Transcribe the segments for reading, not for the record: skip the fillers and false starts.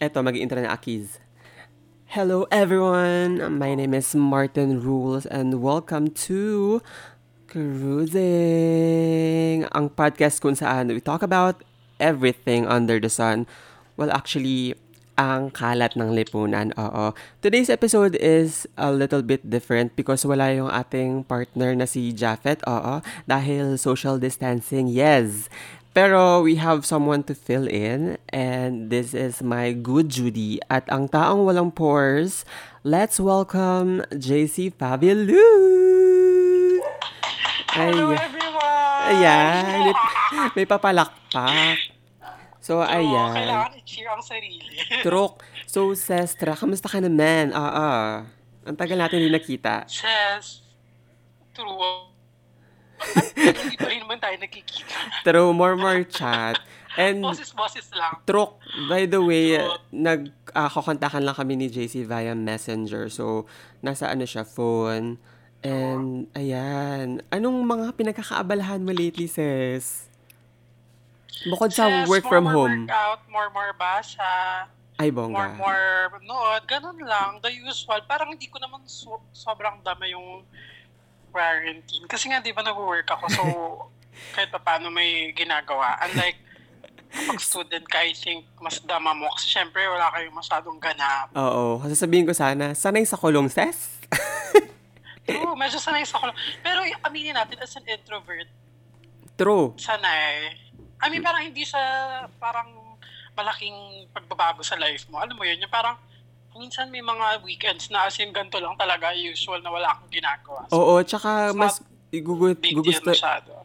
Eto, mag-i-intro na Akiz. Hello everyone! My name is Martin.Ruless and welcome to Cruising! Ang podcast kung saan we talk about everything under the sun. Well, actually, ang kalat ng lipunan, oo. Today's episode is a little bit different because wala yung ating partner na si Japheth, oo. Dahil social distancing, yes! Pero we have someone to fill in, and this is my good Judy at ang taong walang pores. Let's welcome JC Fabuleux. Hello everyone. Ayan, may papalakpak. So ayan. Kailangan i-cheer ang sarili. Truk. So sestra, kamusta ka naman? Ang tagal natin hindi nakita. Ses. True. Hindi pa rin naman tayo nakikita. True, more chat. And boses lang. Truk, by the way, nagkakontakan lang kami ni JC via Messenger. So, nasa ano siya, phone. And, ayan. Anong mga pinagkakaabalahan mo lately, sis? Bukod sa work from home. Workout, more basa. Ay, bongga. More nood. Ganun lang. The usual. Parang hindi ko naman sobrang dami yung quarantine. Kasi nga, di ba, nag-work ako. So, kahit pa paano may ginagawa. Unlike, kapag student ka, I think, mas dama mo. Kasi, syempre, wala kayong masyadong ganap. Oo. Kasi sabihin ko sanay sa kulong, ses? True. Medyo sanay sa kulong. Pero, aminin natin, as an introvert, true. Sanay. I mean, parang hindi sa, parang, malaking pagbabago sa life mo. Alam mo yun, yung parang, minsan may mga weekends na as in ganito lang talaga usual na wala akong ginagawa. So, oo, tsaka mas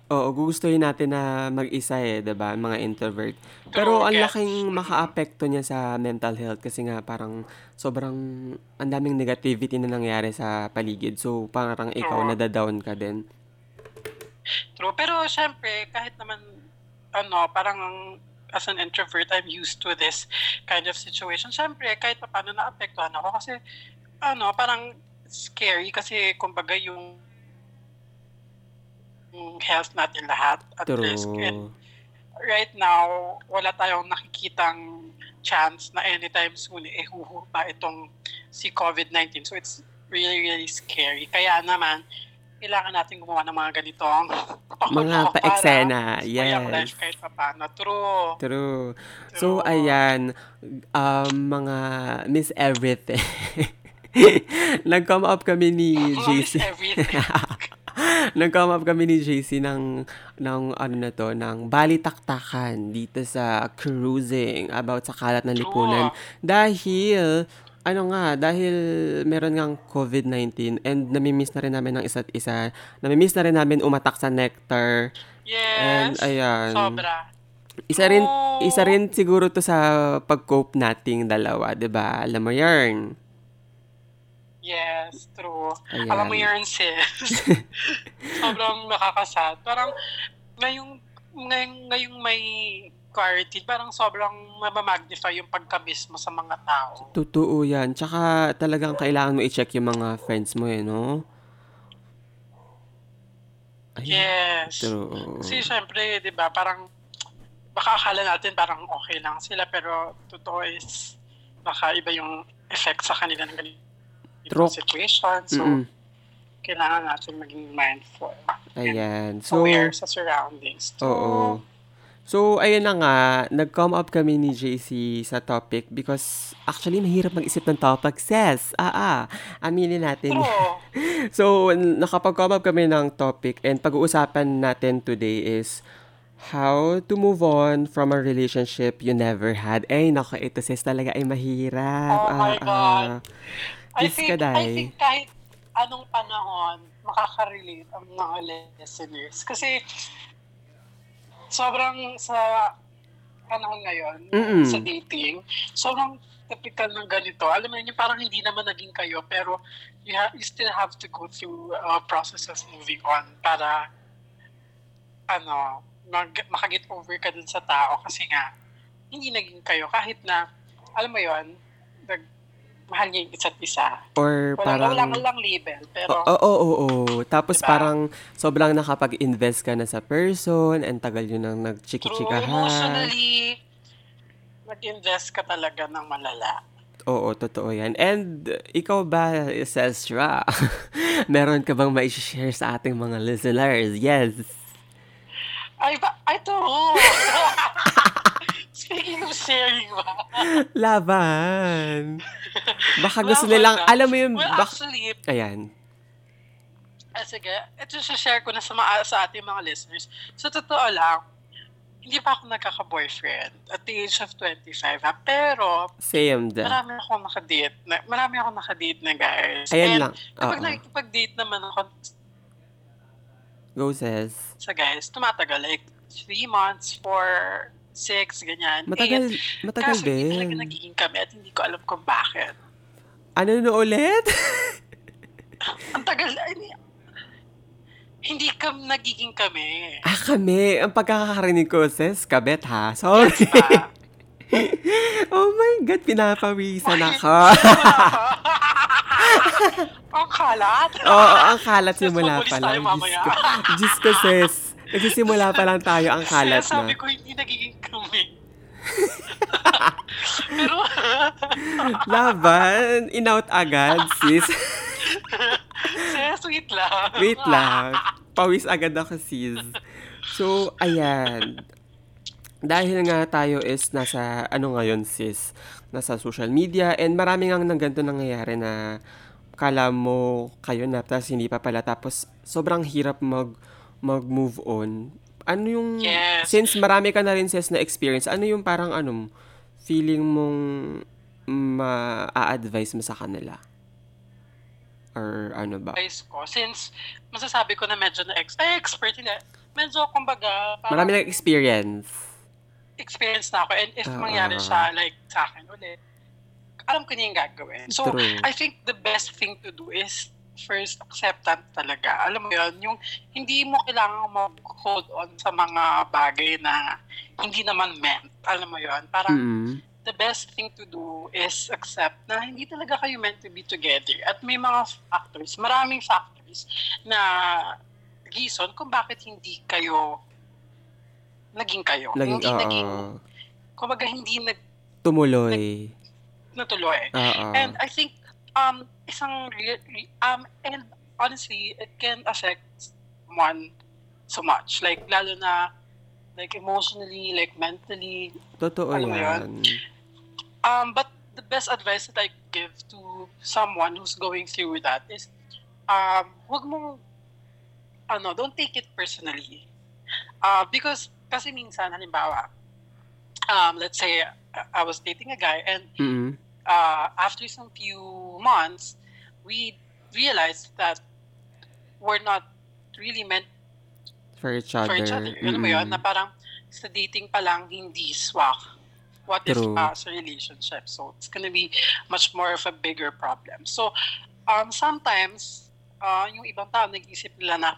gugustuhin natin na mag-isa diba? Mga introvert. True, pero ang laking makaapekto niya sa mental health kasi nga parang sobrang ang daming negativity na nangyari sa paligid. So parang ikaw nadadown ka din. True, pero syempre kahit naman parang as an introvert, I'm used to this kind of situation. Siyempre, kahit pa paano naapektuhan ako kasi, parang scary kasi kumbaga yung health natin lahat at risk. And right now, wala tayong nakikitang chance na anytime soon huhupa itong si COVID-19. So it's really, really scary. Kaya naman, kailangan natin gumawa ng mga ganitong mga pa-eksena. Yes. Kaya kahit pa paano. True. So, ayan, mga Miss Everything. Nag-come up kami ni JC. ng balitaktakan dito sa Cruising about sa kalat ng lipunan. Dahil meron ngang COVID-19 and namimiss na rin namin ng isa't isa. Namimiss na rin namin umatak sa Nectar. Yes. And ayan. Sobra. Isa rin siguro to sa pag-cope nating dalawa, 'di ba? Alam mo 'yun. Yes, true. Ayan. Alam mo 'yun, sis. Sobrang nakakasad. Parang ngayong may quarantine, parang sobrang mamagnify yung pagka-miss mo sa mga tao. Totoo yan. Tsaka talagang kailangan mo i-check yung mga friends mo no? Ay, yes. True. Kasi syempre, di ba, parang baka akala natin parang okay lang sila, pero totoo is baka iba yung effect sa kanila ng ganitong situation. So, kailangan natin maging mindful. Ayan. So, aware sa surroundings. Oo. So, ayun na nga, nag-come up kami ni JC sa topic because actually, mahirap mag-isip ng topic, sis. Aminin natin. Oh. So, nakapag-come up kami ng topic and pag-uusapan natin today is how to move on from a relationship you never had. Ay, naku, ito sis talaga ay mahirap. Oh my God. I think kahit anong panahon, makaka-relate ang mga listeners. Kasi sobrang sa panahon ngayon, sa dating, sobrang typical ng ganito. Alam mo yun, parang hindi naman naging kayo, pero you still have to go through process of moving on para makaget over ka dun sa tao. Kasi nga, hindi naging kayo. Kahit na, alam mo yun, mahal niya yung isa't isa. Or parang Walang label, pero Oo. Tapos diba? Parang sobrang nakapag-invest ka na sa person and tagal yun ang nag-chiki-chikahan. True, emotionally, mag-invest ka talaga ng malala. Oo, totoo yan. And ikaw ba, Sestra? Meron ka bang mai-share sa ating mga listeners? Yes. Ay, turo. Speaking of sharing ba? Laban. Baka gusto nilang, alam mo yung... Well, actually... Ayan. Sige, ito share ko na sa ating mga listeners. Sa totoo lang, hindi pa ako nagkaka-boyfriend at the age of 25, ha? Pero, marami akong nakadate na, guys. Ayan. And lang. Kapag nakikipag-date naman ako, go says. So, guys, tumatagal. Like, 3 months, 4, 6, ganyan. Matagal din. Kasi talaga nagiging kami at hindi ko alam kung bakit. Ano na ulit? Ang tagal na hindi kami nagiging kami. Ah, kami. Ang pagkakarinig ko, sis, kabet ha. Sorry. Yes, oh my God, pinapawisan ako. Ang kalat. Oo, ang kalat simula pa lang. Diyos ko, sis. Nagsisimula pa lang tayo, ang kalat na. Kaya sabi ko, hindi nagiging kami. Pero... Laban, in-out agad, sis. Sis, wait lang. Wait lang. Pawis agad ako, sis. So, ayan. Dahil nga tayo is nasa, ano ngayon, sis? Nasa social media and marami nga ng ganito nangyayari na kala mo kayo na, tapos hindi pa pala. Tapos, sobrang hirap mag-move on. Ano yung... Yes. Since marami ka na rin, sis, na experience, ano yung parang, feeling mong ma-advise mo sa kanila? Or ano ba? Since masasabi ko na medyo na-expert yun eh. Medyo, kumbaga... Marami na experience. Experience na ako. And if mangyari siya, like, sa akin ulit, alam ko niya yung gagawin. So, true. I think the best thing to do is first acceptance talaga. Alam mo yun, yung hindi mo kailangan mag-hold on sa mga bagay na hindi naman meant. Alam mo yun, parang the best thing to do is accept na hindi talaga kayo meant to be together. At may mga factors, maraming factors na reason kung bakit hindi kayo naging kayo. Kumbaga hindi tumuloy. Natuloy. And I think and honestly, it can affect one so much. Like, lalo na, like, emotionally, like, mentally. Totoo yan. But the best advice that I give to someone who's going through that is, wag mong, don't take it personally. Because, kasi minsan, halimbawa, let's say, I was dating a guy, and, after some few months, we realized that we're not really meant for each other. Alam mo yun, na parang sa dating pa lang, hindi swak. What True. If sa relationship? So, it's gonna be much more of a bigger problem. So, sometimes, yung ibang tao, nag-isip nila na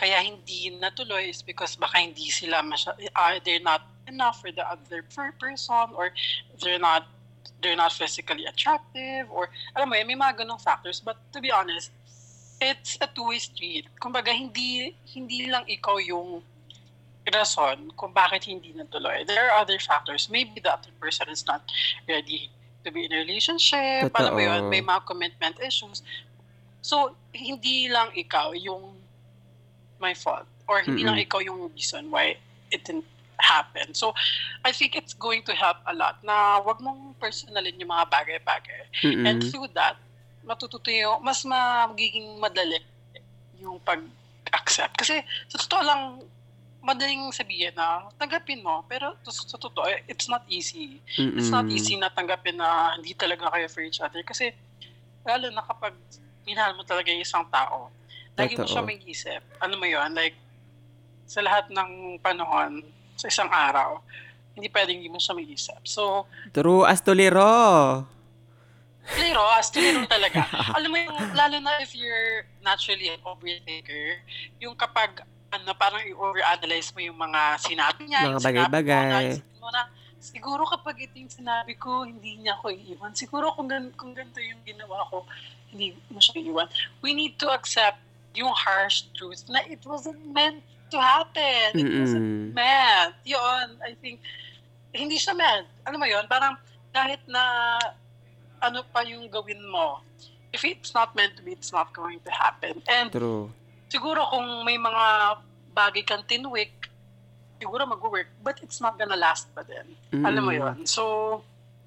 kaya hindi natuloy is because baka hindi sila they're not enough for the other person or they're not physically attractive or alam mo yun, may mga ganong factors. But to be honest, it's a two-way street. Kumbaga, hindi lang ikaw yung rason kung bakit hindi natuloy. There are other factors. Maybe the other person is not ready to be in a relationship. Totoo. Alam mo yun, may mga commitment issues. So, hindi lang ikaw yung my fault or hindi lang ikaw yung reason why it didn't happen. So, I think it's going to help a lot na wag mong personalin yung mga bagay-bagay. Mm-hmm. And through that, matututuyo, mas magiging madali yung pag-accept. Kasi sa totoo lang, madaling sabihin na tanggapin mo, pero sa totoo, it's not easy. Mm-hmm. It's not easy na tanggapin na hindi talaga kayo for each other. Kasi, lalo na kapag minahal mo talaga yung isang tao, lagi mo siya may isip. Ano mo yun? Like, sa lahat ng panahon, sa isang araw, hindi pwedeng hindi mo siya may isip. So, true as tuliro. Tuliro talaga. Alam mo yung, lalo na if you're naturally an overthinker, yung kapag, parang i-overanalyze mo yung mga sinabi niya. Mga bagay-bagay. Siguro kapag ito yung sinabi ko, hindi niya ako iiwan. Siguro kung ganito yung ginawa ko, hindi mo siya iiwan. We need to accept yung harsh truth na it wasn't meant to happen. It wasn't meant. Yun, I think hindi siya mad. Ano mo yun? Parang kahit na ano pa yung gawin mo, if it's not meant to be, it's not going to happen. And true. Siguro kung may mga bagay kang tinwik, siguro mag-work, but it's not gonna last pa din. Mm. Alam mo yun? So,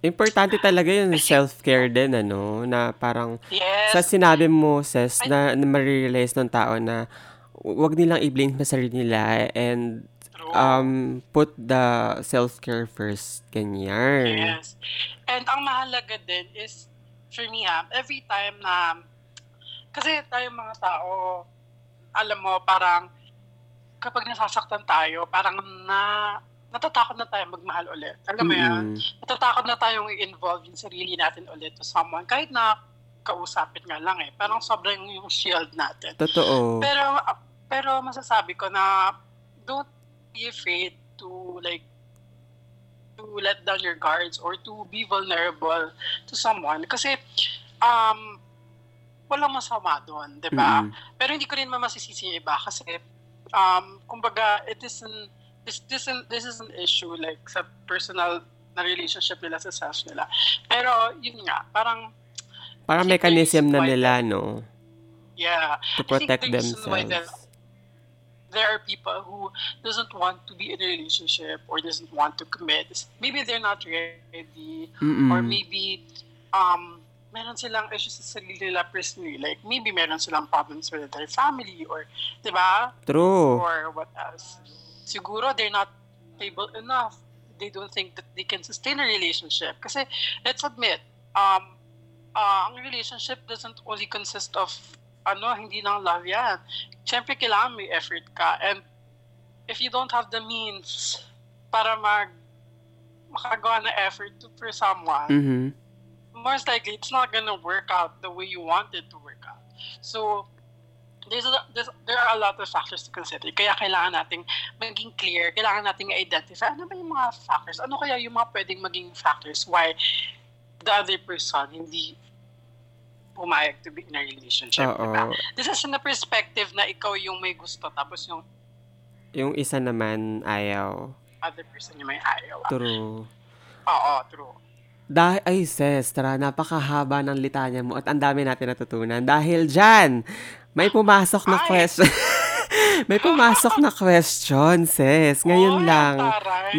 importante talaga yung self-care din, ano? Na parang, yes, sa sinabi mo, Ses, na marirealize ng tao na wag nilang i-blame sa sarili nila and put the self-care first. Ganyan. Yes. And ang mahalaga din is, for me ha, every time na, kasi tayo mga tao, alam mo, parang, kapag nasasaktan tayo, parang natatakot na tayo magmahal ulit. Alam mo yan? Natatakot na tayong i-involve yung sarili natin ulit to someone. Kahit na kausapin nga lang eh. Parang sobrang yung shield natin. Totoo. Pero masasabi ko na don't be afraid to like to let down your guards or to be vulnerable to someone. Kasi walang masama doon, di ba? Pero hindi ko rin masisisi iba kasi kumbaga this is an issue like sa personal na relationship nila sa self nila. Pero yun nga, parang mechanism na nila, no? Yeah. To protect themselves. There are people who doesn't want to be in a relationship or doesn't want to commit. Maybe they're not ready, or maybe meron silang issues sa sarili nila personally. Like, maybe meron silang problems with their family or, di ba? True. Or what else? Siguro they're not able enough. They don't think that they can sustain a relationship. Kasi, let's admit, ang relationship doesn't only consist of, hindi lang love yan. Siyempre, kailangan may effort ka. And if you don't have the means para makagawa ng effort for someone, most likely, it's not gonna work out the way you want it to work out. So, there are a lot of factors to consider. Kaya kailangan nating maging clear, kailangan nating identify ano ba yung mga factors, ano kaya yung mga pwedeng maging factors why the other person hindi pumayag to be in a relationship. Diba? This is in the perspective na ikaw yung may gusto, tapos yung isa naman ayaw. Other person yung may ayaw. True. Oo, true. Ay, sestra, napakahaba ng litanya mo at ang dami natin natutunan. Dahil dyan, may pumasok na question. May pumasok na question, sis. Ngayon lang.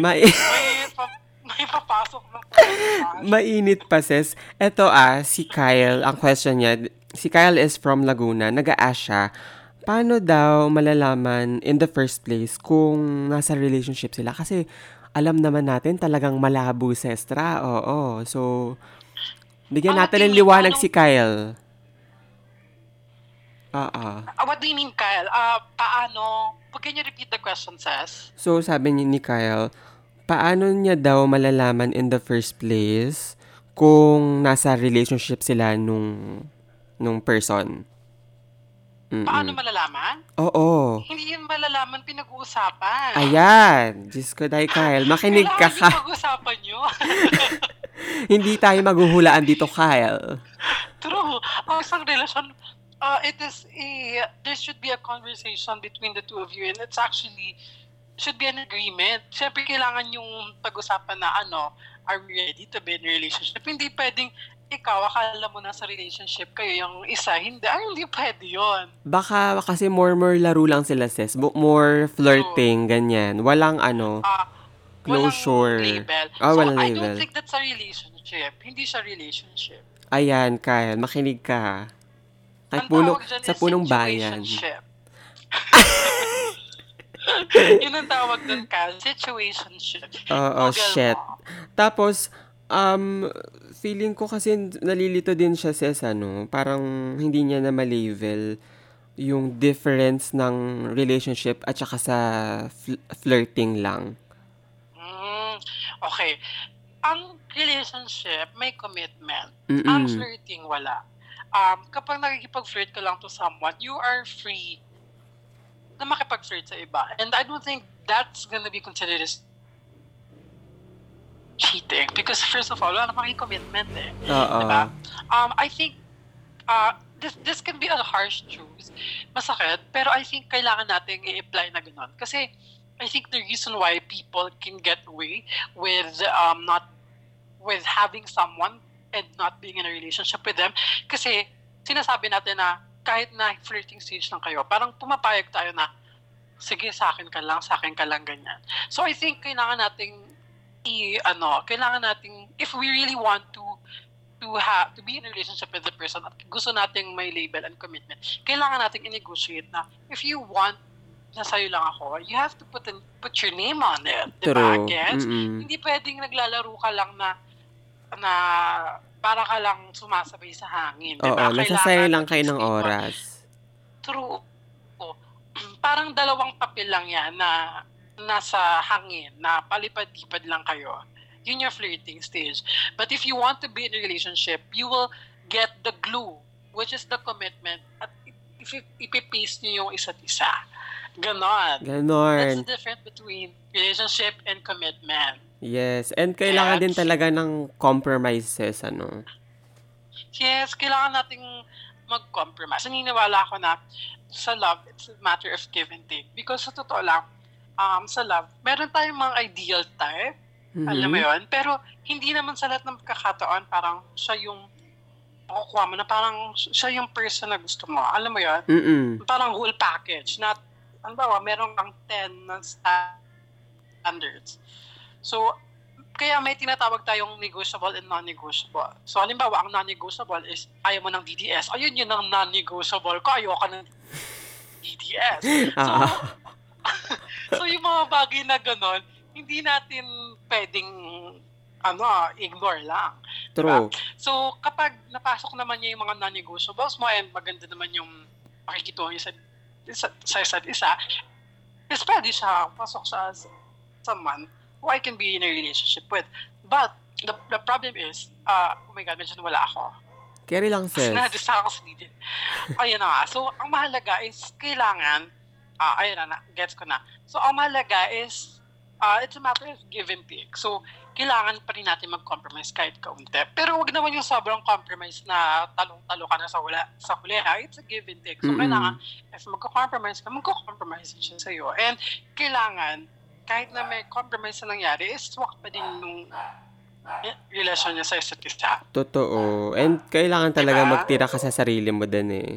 May papasok na question. Mainit pa, sis. Eto si Kyle, ang question niya. Si Kyle is from Laguna. Nag-a-ask siya, paano daw malalaman in the first place kung nasa relationship sila? Kasi alam naman natin talagang malabo, sestra. Oo. So, bigyan natin ng liwanag si Kyle. What do you mean, Kyle? Paano? Can you repeat the question, Ses? So, sabi ni Kyle, paano niya daw malalaman in the first place kung nasa relationship sila nung person? Paano malalaman? Oo. Hindi yun malalaman, pinag-uusapan. Ayan. Diyos ko, dahil Kyle, makinig ka, Kyle. Hindi pag-uusapan yun. Hindi tayo maghuhulaan dito, Kyle. True. Ang isang relasyon, there should be a conversation between the two of you and it's actually, should be an agreement. Siyempre, kailangan yung pag-usapan na, are we ready to be in a relationship? Hindi pwedeng, ikaw, akala mo na sa relationship kayo yung isa, hindi pwede yun. Baka kasi more laro lang sila, sis. More flirting, ganyan. Walang closure. Walang label. Walang label. I don't think that's a relationship. Hindi siya relationship. Ayan, Kyle, makinig ka. Ay, sa punong bayan. Yun ang tawag dun, Kyle. Situationship. Oh, shit. Mo. Tapos, feeling ko kasi nalilito din siya, sis, parang hindi niya na ma-label yung difference ng relationship at saka sa flirting lang. Okay. Ang relationship, may commitment. Ang flirting, wala. Kapag nakikipag-flirt ka lang to someone, you are free na makipag-flirt sa iba. And I don't think that's gonna be considered as cheating because first of all, wala namang commitment eh. Diba? I think this can be a harsh truth, masakit, pero I think kailangan nating i-apply na gano'n. Kasi I think the reason why people can get away with not with having someone and not being in a relationship with them, kasi sinasabi natin na kahit na flirting stage lang kayo, parang pumapayag tayo na, sige, sa akin ka lang, ganyan. So I think kailangan nating, if we really want to be in a relationship with the person at gusto nating may label and commitment, kailangan nating i-negotiate na, if you want na sa'yo lang ako, you have to put your name on it. Diba? Hindi pwedeng naglalaro ka lang na para ka lang sumasabay sa hangin. Oo, diba? Nasasayo lang kayo ng oras. True. Parang dalawang papel lang yan na nasa hangin, na palipad-lipad lang kayo. Yun your flirting stage. But if you want to be in a relationship, you will get the glue, which is the commitment, at ipipaste nyo yung isa't isa. Ganon. That's the difference between relationship and commitment. Yes. And kailangan din talaga ng compromises, ano? Yes. Kailangan nating mag-compromise. Naniniwala ko na sa love, it's a matter of give and take. Because sa totoo lang, sa love, meron tayong mga ideal type. Mm-hmm. Alam mo yun? Pero hindi naman sa lahat ng pagkakataon parang siya yung makukuha mo na parang siya yung person na gusto mo. Alam mo yun? Mm-hmm. Parang whole package. Not halimbawa, meron kang 10 na standards. So, kaya may tinatawag tayong negotiable and non-negotiable. So, halimbawa, ang non-negotiable is ayaw mo ng DDS. Ayun, yun ang non-negotiable ko. Ayaw ka ng DDS. So, so, yung mga bagay na ganon, hindi natin pwedeng ignore lang. True. Diba? So, kapag napasok naman niya yung mga non-negotiables mo and maganda naman yung makikita niya sa isa't isa, is pwede siya pasok sa someone who I can be in a relationship with. But, the problem is, oh my God, medyo wala ako. Carry lang, sis. Nadisa ako sa dito. Ayan na nga. So, ang mahalaga is, kailangan, gets ko na. So, ang mahalaga is, it's a matter of give and take. So, kailangan pa rin natin mag-compromise kahit kaunti. Pero wag naman yung sobrang compromise na talong-talo ka na sa huli. It's a give and take. So, kailangan, if magka-compromise ka, magka-compromise siya sa'yo. And kailangan, kahit na may compromise na nangyari, is swak pa din nung relasyon niya sa isa't isa. Totoo. And kailangan talaga magtira ka sa sarili mo din eh.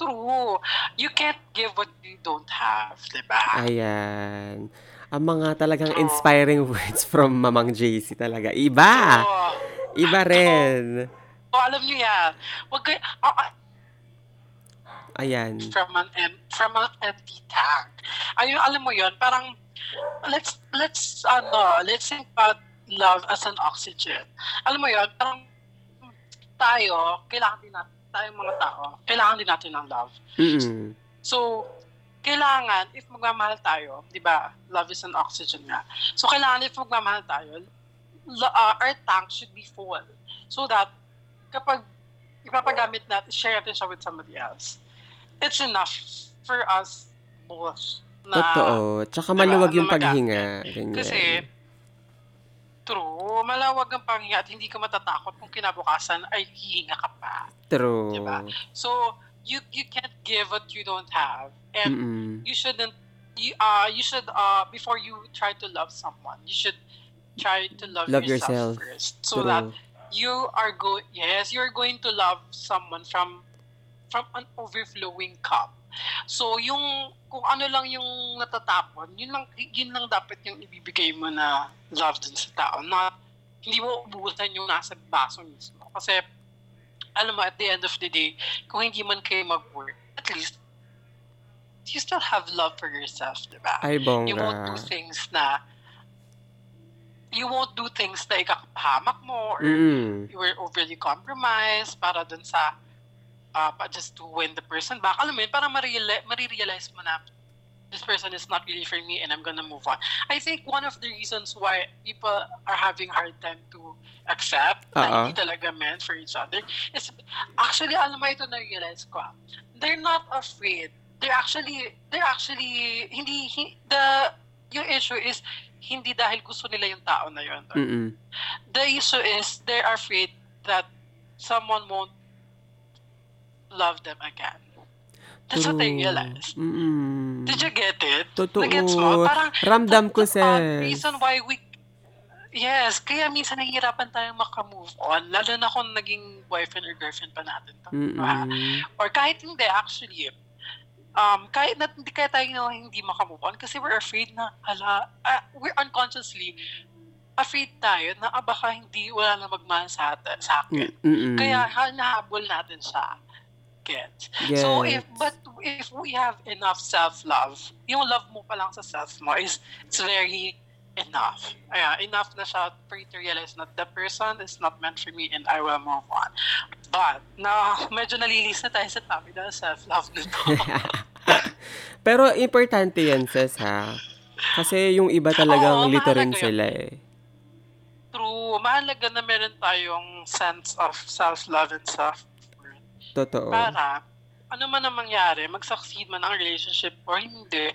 True. You can't give what you don't have, diba? Ayan. Ang mga talagang inspiring words from Mamang JC talaga. Iba! Oh. Iba rin. Oh, alam niyo yan. Wag kayo... Ayan. From an empty tank. Ayun, alam mo yun, parang let's think about love as an oxygen. Alam mo yun, parang tayo, kailangan din natin ng love. Mm-hmm. So, kailangan, if magmamahal tayo, di ba, love is an oxygen nga. So, kailangan if magmamahal tayo, our tank should be full. So that, kapag ipapagamit natin, share natin siya with somebody else. It's enough for us both. Na, totoo. Tsaka maluwag diba, yung paghinga. Kasi, true, malawag ang paghinga at hindi ka matatakot kung kinabukasan ay hihinga ka pa. True. Diba? So, you can't give what you don't have. And you shouldn't, you should, before you try to love someone, you should try to love yourself first. So true. That you're going to love someone from an overflowing cup. So, yung, kung ano lang yung natatapon, yun lang dapat yung ibibigay mo na love dun sa tao. Na, hindi mo ubusan yung nasa baso mismo. Kasi, alam mo, at the end of the day, kung hindi man kayo mag-work, at least, you still have love for yourself, diba? Ay, bongga. You won't do things na ikakapahamak mo, or you were overly compromised para dun sa, just to win the person back. Alam mo yun, parang marirealize mo na, this person is not really for me and I'm gonna move on. I think one of the reasons why people are having hard time to accept na hindi talaga meant for each other is, actually, alam mo ito na-realize ko, they're not afraid. They're actually yung issue is hindi dahil gusto nila yung tao na yun. The issue is they're afraid that someone won't love them again. That's what I realized. Mm-hmm. Did you get it? Totoo. Nag-gets mo? Parang, ramdam ko, sir. Reason why we... Yes, kaya minsan nahihirapan tayong makamove on, lalo na kung naging boyfriend or girlfriend pa natin. Or kahit hindi, actually, kahit na hindi kaya tayo hindi makamove on kasi we're afraid na, we're unconsciously afraid tayo na baka hindi, wala na magmahal sa akin. Mm-mm. Kaya nahabol natin siya. Yes. So if we have enough self-love, yung love mo pa lang sa self mo is it's very enough. Enough na siya for you to realize that the person is not meant for me and I will move on. But now, medyo nalilis na tayo sa topic ng self-love nito. Pero importante yan, sis, ha? Kasi yung iba talagang lito rin sila eh. True. Mahalaga na meron tayong sense of self-love and self-love. Totoo. Para, ano man ang mangyari, mag-succeed man ang relationship or hindi,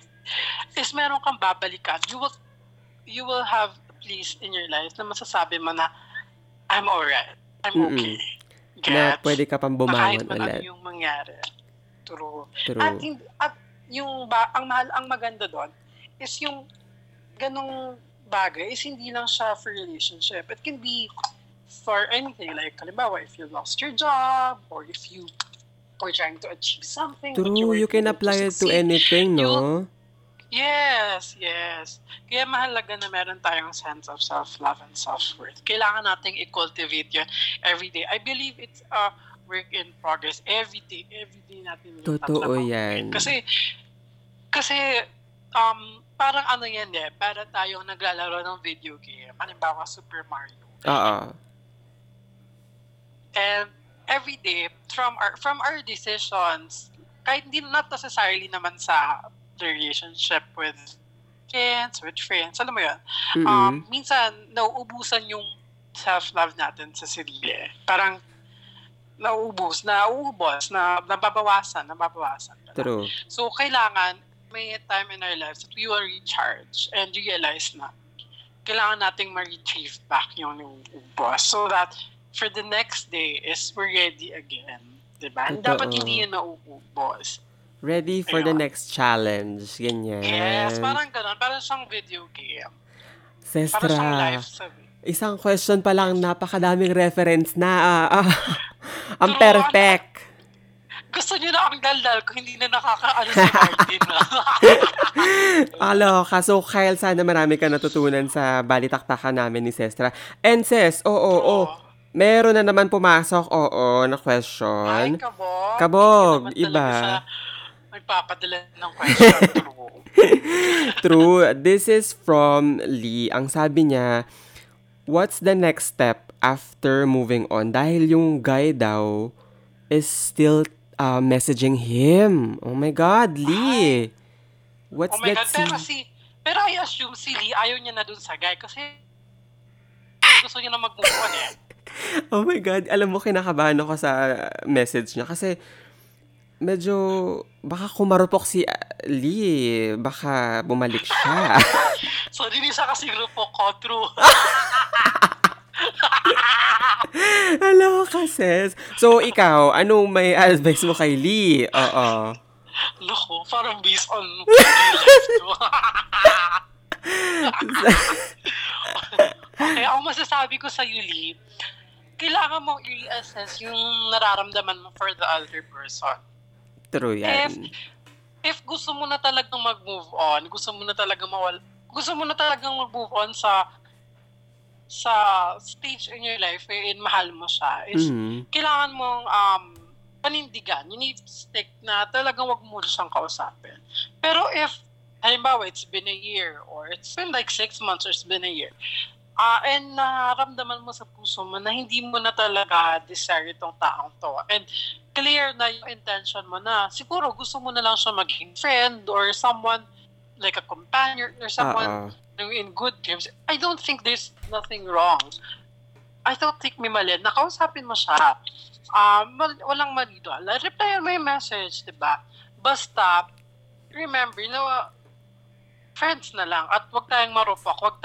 is meron kang babalikan. You will have a place in your life na masasabi mo na, I'm alright. I'm okay. Gets? Na pwede ka pang bumangon ulit. Na kahit man yung mangyari. True. At yung, ang maganda doon, is yung ganong bagay, is hindi lang siya for relationship. It can be for anything, like halimbawa, if you lost your job or if you were trying to achieve something, you can apply it to anything, no? Yes. Kaya mahalaga na meron tayong sense of self-love and self-worth. Kailangan nating i-cultivate yun every day. I believe it's a work in progress. Every day natin. Totoo yan. Kasi, parang ano yan eh, para tayong naglalaro ng video game. Halimbawa, Super Mario. And every day, from our decisions, kahit hindi not necessarily naman sa the relationship with friends, alam mo yun, minsan, nauubusan yung self-love natin sa sarili. Parang, nababawasan. True. So, kailangan, may time in our lives that we will recharge and realize na, kailangan nating ma-retrieve back yung ubos so that for the next day is we're ready again. Diba? Dapat hindi yun nauubos. Ready for the next challenge. Ganyan. Yes, parang ganun. Parang siyang video game. Sestra, parang siyang life sabi. Isang question pa lang, napakadaming reference na. Ang perfect. Gusto nyo na ang daldal kung hindi na nakakaano si Martin. Aloka. So, Kyle, sana marami ka natutunan sa balitaktakan namin ni Sestra. And Ses, meron na naman pumasok, na question. Ay, kabog. Iba. Magpapadala ng question. True. This is from Lee. Ang sabi niya, what's the next step after moving on? Dahil yung guy daw is still messaging him. Oh my God, Lee. What's that? Pero I assume si Lee ayaw niya na dun sa guy kasi gusto niya na mag-move on eh. Oh my God. Alam mo, kinakabahan ako sa message niya kasi medyo baka kumarupok si Lee. Baka bumalik siya. So, hindi siya kasi grupo ko. True. Hello, kases. So, ikaw, anong may advice mo kay Lee? Oo. Loko, parang based on life to. Okay, ang masasabi ko sa'yo, Lee, kailangan mong i-assess yung nararamdaman mo for the other person. True yan. If gusto mo na talagang mag-move on, gusto mo na talagang mag-move on sa stage in your life wherein mahal mo siya is kailangan mong panindigan. You need to stick na talagang wag mo siyang kausapin. Pero if, halimbawa, it's been a year or it's been like 6 months or it's been a year and nararamdaman mo sa puso mo na hindi mo na talaga desire itong taong to and clear na yung intention mo na siguro gusto mo na lang siya maging friend or someone like a companion or someone in good terms, I don't think there's nothing wrong. I don't think may mali. Nakausapin mo siya. Walang mali doon. Replyan mo yung message, diba? Basta, remember na friends na lang at huwag tayong marupok. Huwag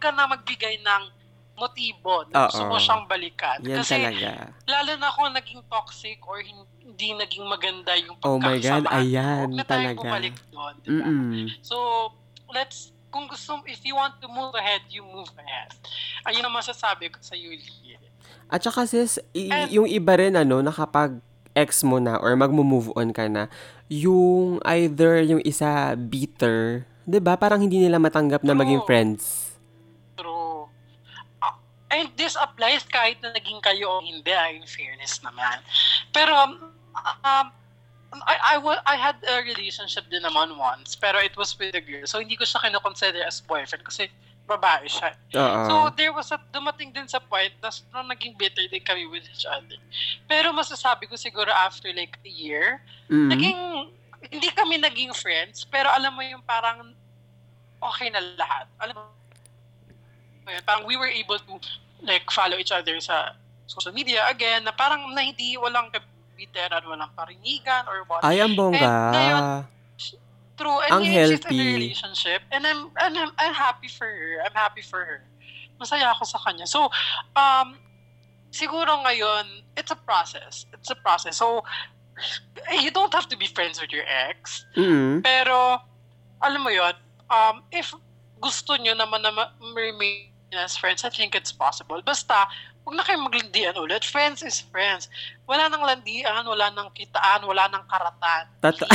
ka na magbigay ng motibo na gusto mo siyang balikan. Yan kasi talaga. Lalo na kung naging toxic or hindi naging maganda yung pagkakasama. Oh my God, ayan, huwag na tayo bumalik doon, diba? So, let's, kung gusto, if you want to move ahead, you move ahead. Ayun ang masasabi ko sa iyo. At saka sis, yung iba rin, ano, nakapag ex mo na or magmo-move on ka na, yung either yung isa bitter, 'di ba? Parang hindi nila matanggap na maging friends. True. And this applies kahit na naging kayo o hindi, in fairness naman. Pero I had a relationship din naman once, pero it was with a girl. So hindi ko siya kino-consider as boyfriend kasi babae siya. Uh-huh. So, there was a dumating din sa point na naging bitter din kami with each other. Pero masasabi ko siguro after like a year, hindi kami naging friends, pero alam mo yung parang okay na lahat. Alam mo, parang we were able to like follow each other sa social media again, na parang na hindi walang kabiteran, walang parinigan or what. Ay, ang bongga. And ngayon, true, and she's in a relationship, and I'm happy for her. I'm happy for her. Masaya ako sa kanya. So, siguro ngayon, it's a process. It's a process. So, you don't have to be friends with your ex. Mm-hmm. Pero, alam mo yun, if gusto nyo naman na remain as friends, I think it's possible. Basta, huwag na kayong maglandian ulit. Friends is friends. Wala nang landian, wala nang kitaan, wala nang karatan. Totoo.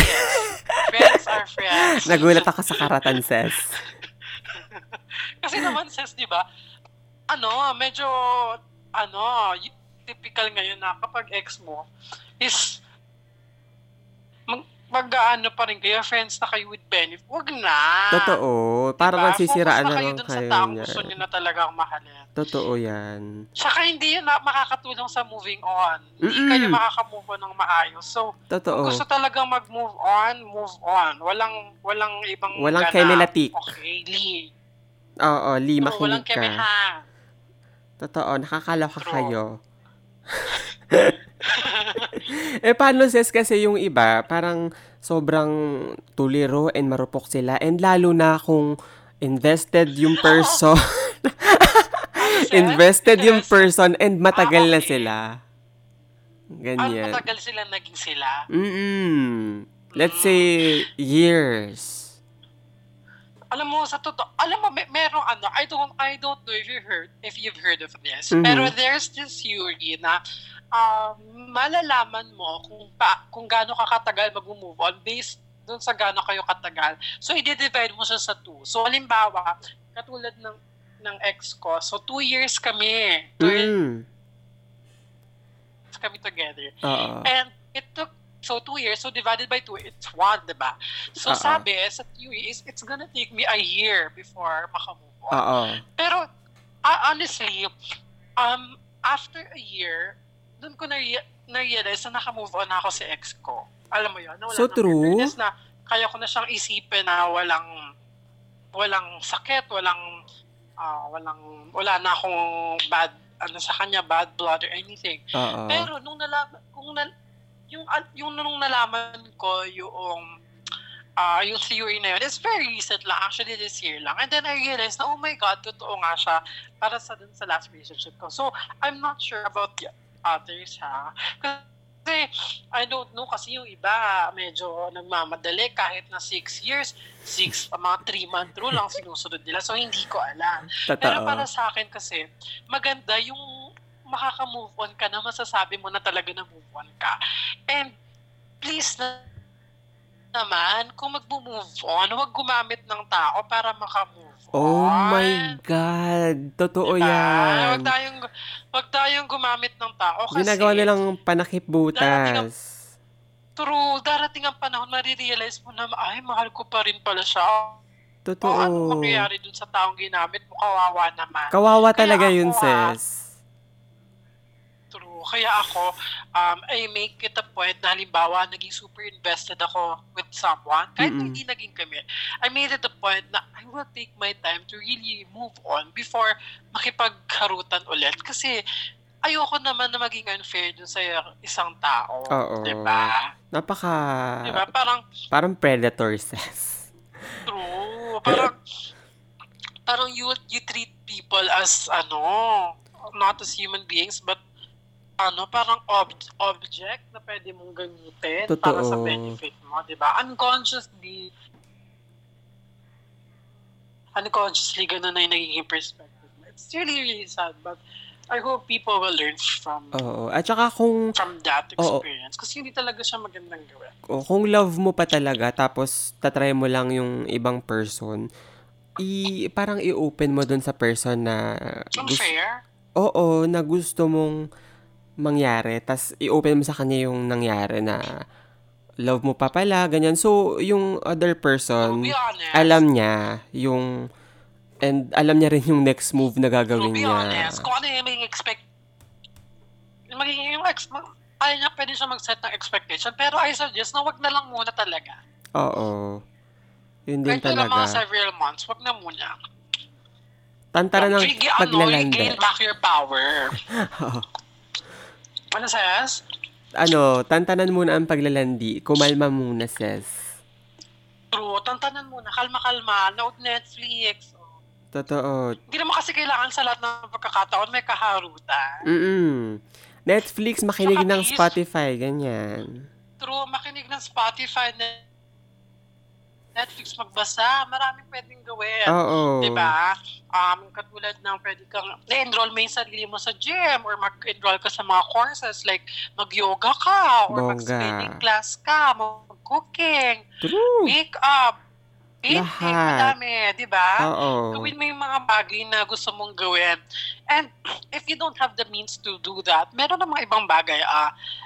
Friends are friends. Nagulat ako sa karatan, sis. Kasi naman, sis, di ba, medyo, typical ngayon na kapag ex mo is, mag-ano pa rin kayo, friends na kayo with benefit. Huwag na. Totoo. Para diba? Magsisiraan na lang kayo. Focus na kayo dun sa taong gusto nyo na talagang mahalin. Totoo yan. Tsaka hindi yun makakatulong sa moving on. Hindi kayo makakamove on ng maayos. So, totoo. Gusto talagang mag-move on, move on. Walang ibang walang kemelatik. Okay, Lee. Oo, Lee, so, makinig walang ka. Walang kemeha. Totoo, nakakaloka kayo. Paano sis, kasi yung iba parang sobrang tuliro and marupok sila, and lalo na kung invested yung person and matagal na sila ganyan, matagal sila naging sila, let's say years. Alam mo, sa totoo, merong I don't know if you've heard of this, pero there's this theory na malalaman mo kung gaano ka katagal mag-move on based doon sa gaano kayo katagal. So, i-divide mo siya sa two. So, halimbawa, katulad ng ex ko, so 2 years kami. 2 years kami together. Uh-oh. And it took, so 2 years, so divided by 2, it's 1, diba? So, uh-oh, sabi sa theory is, it's gonna take me a year before makamove on. Uh-oh. Pero, honestly, after a year, doon ko na-realize na naka-move on ako sa ex ko. Alam mo yun? Na wala so true. Na kaya ko na siyang isipin na walang sakit, wala na akong bad, sa kanya, bad blood or anything. Uh-oh. Pero nung nalaman, nung nalaman ko yung theory na yun, it's very recent lang, actually this year lang. And then I realized na, oh my God, totoo nga siya para sa last relationship ko. So, I'm not sure about yet. Others, ha? Kasi, I don't know, kasi yung iba, medyo nagmamadali kahit na 6 years, mga 3-month rule lang sinusunod nila. So, hindi ko alam. Totoo. Pero para sa akin kasi, maganda yung makaka-move on ka na masasabi mo na talaga na move on ka. And, please naman, kung mag-move on, huwag gumamit ng tao para makamove. Oh my God. Totoo diba? Yan. Huwag tayong gumamit ng tao kasi ginagawa nilang panakibutas. Darating ang panahon, marirealize mo na, ay, mahal ko pa rin pala siya. Totoo. O ano mangyayari dun sa taong ginamit mo? Kawawa naman. Kawawa talaga kaya yun, sis. True. Kaya ako, I make it a point na halimbawa, naging super invested ako with someone. Kahit hindi naging kami, I made it a point na I will take my time to really move on before makipagharutan ulit. Kasi ayoko naman na maging unfair dun sa isang tao. Oo. Diba? Napaka... Diba? Parang predator says. True. Parang you treat people as not as human beings, but ano, parang object na pwede mong gamitin. Totoo. Para sa benefit mo, di ba? Unconsciously, ganun na yung nagiging perspective. It's really, really sad, but I hope people will learn from at saka from that experience. Kasi hindi talaga siya magandang gawin. Kung love mo pa talaga, tapos tatry mo lang yung ibang person, parang i-open mo dun sa person na share? Oo, na gusto mong mangyari. Tapos i-open mo sa kanya yung nangyari na love mo pa pala, ganyan. So, yung other person, alam niya yung, and alam niya rin yung next move na gagawin niya. To be honest, kung ano yung ayaw niya, pwede siya mag-set ng expectation. Pero I suggest na wag na lang muna talaga. Oo. Yun din talaga. Kahit na mga several months, wag na muna. Tantara ng paglalanda. Regain back your power. Oo. Ano, sis? Tantanan muna ang paglalandi. Kumalma muna, sis. True. Tantanan muna. Kalma-kalma. Note Netflix. Totoo. Hindi naman kasi kailangan sa lahat ng pagkakataon may kaharutan. Netflix, makinig ng Spotify. Ganyan. True. Makinig ng Spotify. Netflix, magbasa. Maraming pwedeng gawin. Oo. Diba? Katulad ng pwede kang na-enroll mo yung sarili mo sa gym or mag-enroll ka sa mga courses like mag-yoga ka or mag-spinning class ka, mag-cooking, make-up, painting, madami, di ba? Gawin mo yung mga bagay na gusto mong gawin. And if you don't have the means to do that, meron na mga ibang bagay.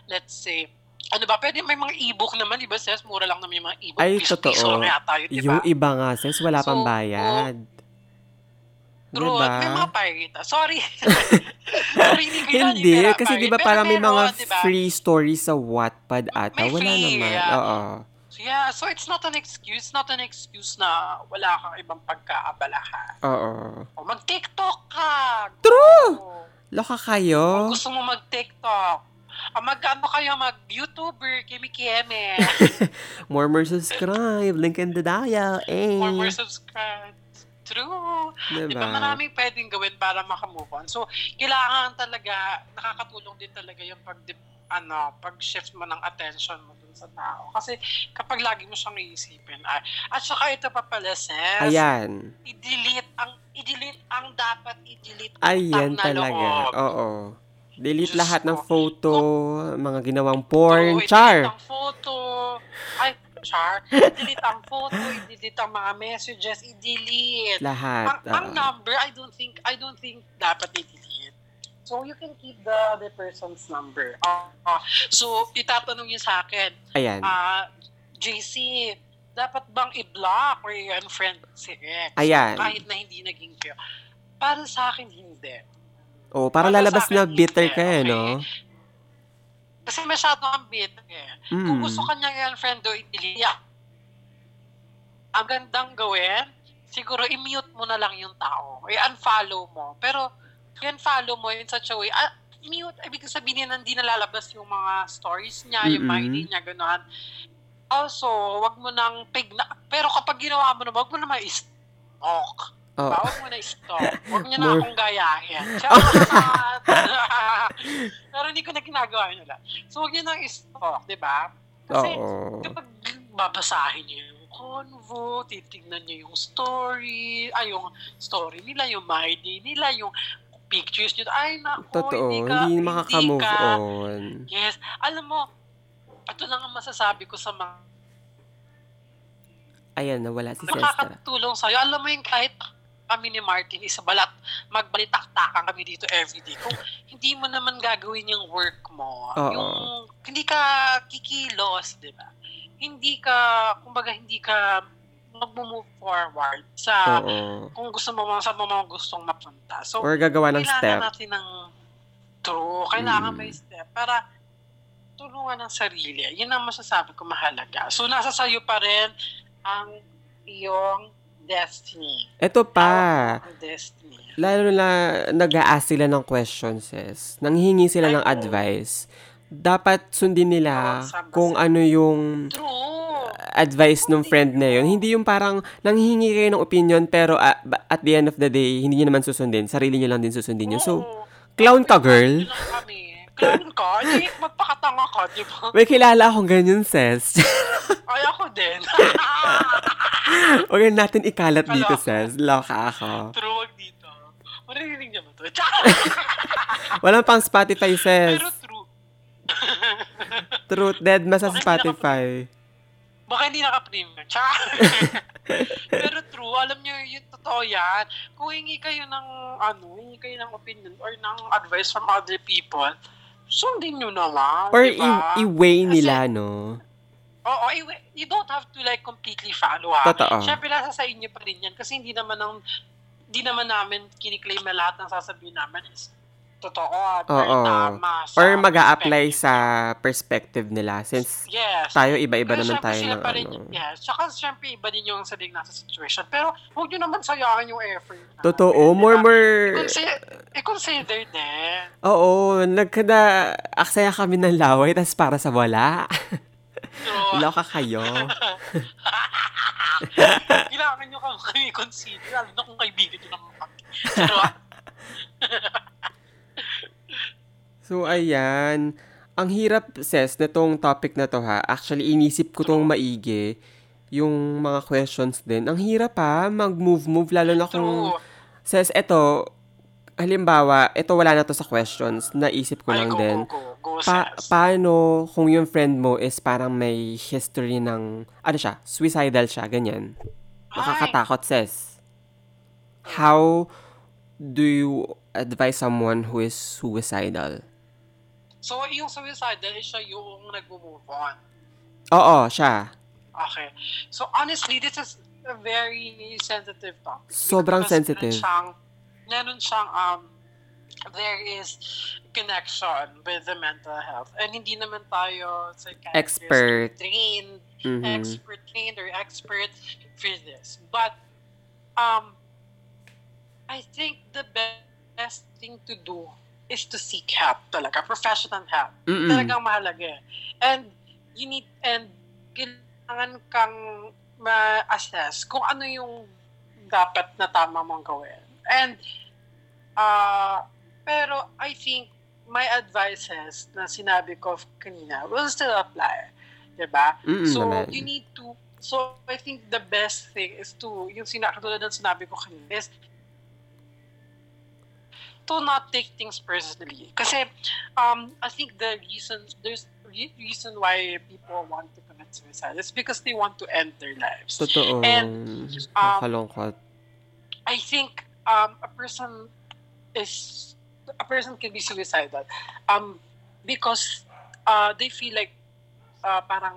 Let's say, pwede may mga e-book naman, di ba, sis? Mura lang naman yung mga e-book. Ay, totoo. Yung iba nga, sis, wala pang bayad. True, diba? May mga pirate. Sorry, hindi. Kasi di ba parang may mga free stories sa Wattpad ata? May wala naman. Yeah. Oo. Yeah, so it's not an excuse. Not an excuse na wala kang ibang pagkaabalahan. Oo. O mag-TikTok ka. True! Loka kayo. Kung gusto mo mag-TikTok. Mag-YouTuber, kimi-kieme. More subscribe. Link in the dial. Eh. More subscribe. True. Diba maraming pwedeng gawin para makamove on. So, kailangan talaga, nakakatulong din talaga yung pag-shift mo ng attention mo dun sa tao. Kasi kapag lagi mo siyang iisipin, at saka ito pa pala, sis, ayan. I-delete ang dapat i-delete. Ayan talaga. Oo. Delete just lahat ng photo, mga ginawang porn, i-delete ang photo, i-delete ang mga messages, i-delete lahat. Ang number, I don't think dapat i-delete. So you can keep the person's number. So itatanong niyo sa akin. Ayan. JC, dapat bang i-block or i-unfriend si X? Ayan. Kahit na hindi naging kayo. Para sa akin hindi. Oh, para lalabas na bitter ka eh, no? Kasi masyado ang bitter eh. Kung gusto ka niya i-unfriend o i-delete, ang gandang gawin, siguro i-mute mo na lang yung tao. I-unfollow mo. Pero, i-unfollow mo in such a way, mute, ibig sabihin na hindi nalalabas yung mga stories niya, yung mga hindi niya, gano'n. Also, wag mo nang pero kapag ginawa mo na, wag mo na ma-stalk. Huwag mo na i-stalk. Huwag niyo na akong gayahin. Pero hindi ko na ginagawa yun lang. So, huwag niyo na i-stalk, di ba? Kasi kapag babasahin niyo yung convo, titignan niyo yung story, yung story nila, yung my day nila, yung pictures niyo. Ay, naku, hindi makakamove on. Yes. Alam mo, ito na nga masasabi ko sa mga... Ayan, nawala si sestra. Nakakatulong sa'yo. Alam mo yung kahit... kami ni Martin, magbalitaktakan kami dito everyday. Kung hindi mo naman gagawin yung work mo, yung hindi ka kikilos, di ba? Hindi ka, kumbaga, hindi ka mag-move forward sa kung gusto mo mga gustong mapunta. So, or gagawa ng step. Kailangan natin ng kailangan may step para tulungan ang sarili. Yun ang masasabi ko mahalaga. So, nasa sayo pa rin ang iyong destiny. Ito pa. Destiny. Lalo na nag-a-ask sila ng questions, sis. Nanghingi sila ng advice. Dapat sundin nila kung ano yung advice ng friend na yun. Hindi yung parang nanghingi kayo ng opinion pero at the end of the day, hindi nyo naman susundin. Sarili nyo lang din susundin yun. So, clown ka, girl. Ganun ka? Magpakatanga ka, di ba? May kilala akong ganyan, Ses. Ay, ako din. Huwag natin ikalat dito, Ses. Loka ako. True, wag dito. Maririnig niya mo to. Walang pang Spotify, Ses. Pero true. True, dead na sa Spotify. Baka hindi naka-premium. Pero true, alam niyo, yun totoo yan. Kung hingi kayo ng, hingi kayo ng opinion or ng advice from other people, sundin nyo naman. Or diba? I-weigh nila, kasi, no? Oo, you don't have to like completely follow, ha? Totoo. Siyempre, nasa sa inyo pa rin yan kasi hindi naman namin kiniklaim na lahat ng sasabihin namin is totoo, or tama. Or mag-a-apply sa perspective nila since yes. Tayo iba-iba pero naman tayo ng Yes, tsaka syempre iba din yung saling nasa situation. Pero huwag nyo naman sayangin yung effort. Totoo, more. I-consider din. Oo, nagkada-aksaya kami ng laway tas para sa wala. So, loka kayo. Kailangan nyo kami i-consider. Alam na kung kaibigan nyo naman kami. So, so, ayan. Ang hirap, Ses, na tong topic na to, ha. Actually, inisip ko tong maigi. Yung mga questions din. Ang hirap, ha. Mag-move-move. Lalo na kung... True. Ses, eto. Halimbawa, eto wala na to sa questions. Naisip ko lang din. Go, paano kung yung friend mo is parang may history ng... Ano siya? Suicidal siya. Ganyan. Nakakatakot, Ses. How do you advise someone who is suicidal? So, yung suicidal is siya yung nag-move on. Oo, siya. Okay. So, honestly, this is a very sensitive topic. Sobrang sensitive. Meron siyang, there is connection with the mental health. And hindi naman tayo psychiatrist trained, or expert for this. But, I think the best thing to do is to seek help talaga, professional help. Mm-mm. Talagang mahalaga. And you need, and kailangan kang ma-assess kung ano yung dapat na tama mong gawin. And, pero I think my advices na sinabi ko kanina will still apply. Diba? Mm-mm, so, naman. You need to, so I think the best thing is to, yung katulad na sinabi ko kanina is, to not take things personally. Kasi, I think there's reason why people want to commit suicide. It's because they want to end their lives. Totoo. And, nakalungkot. I think, a person can be suicidal. Because, they feel like, parang,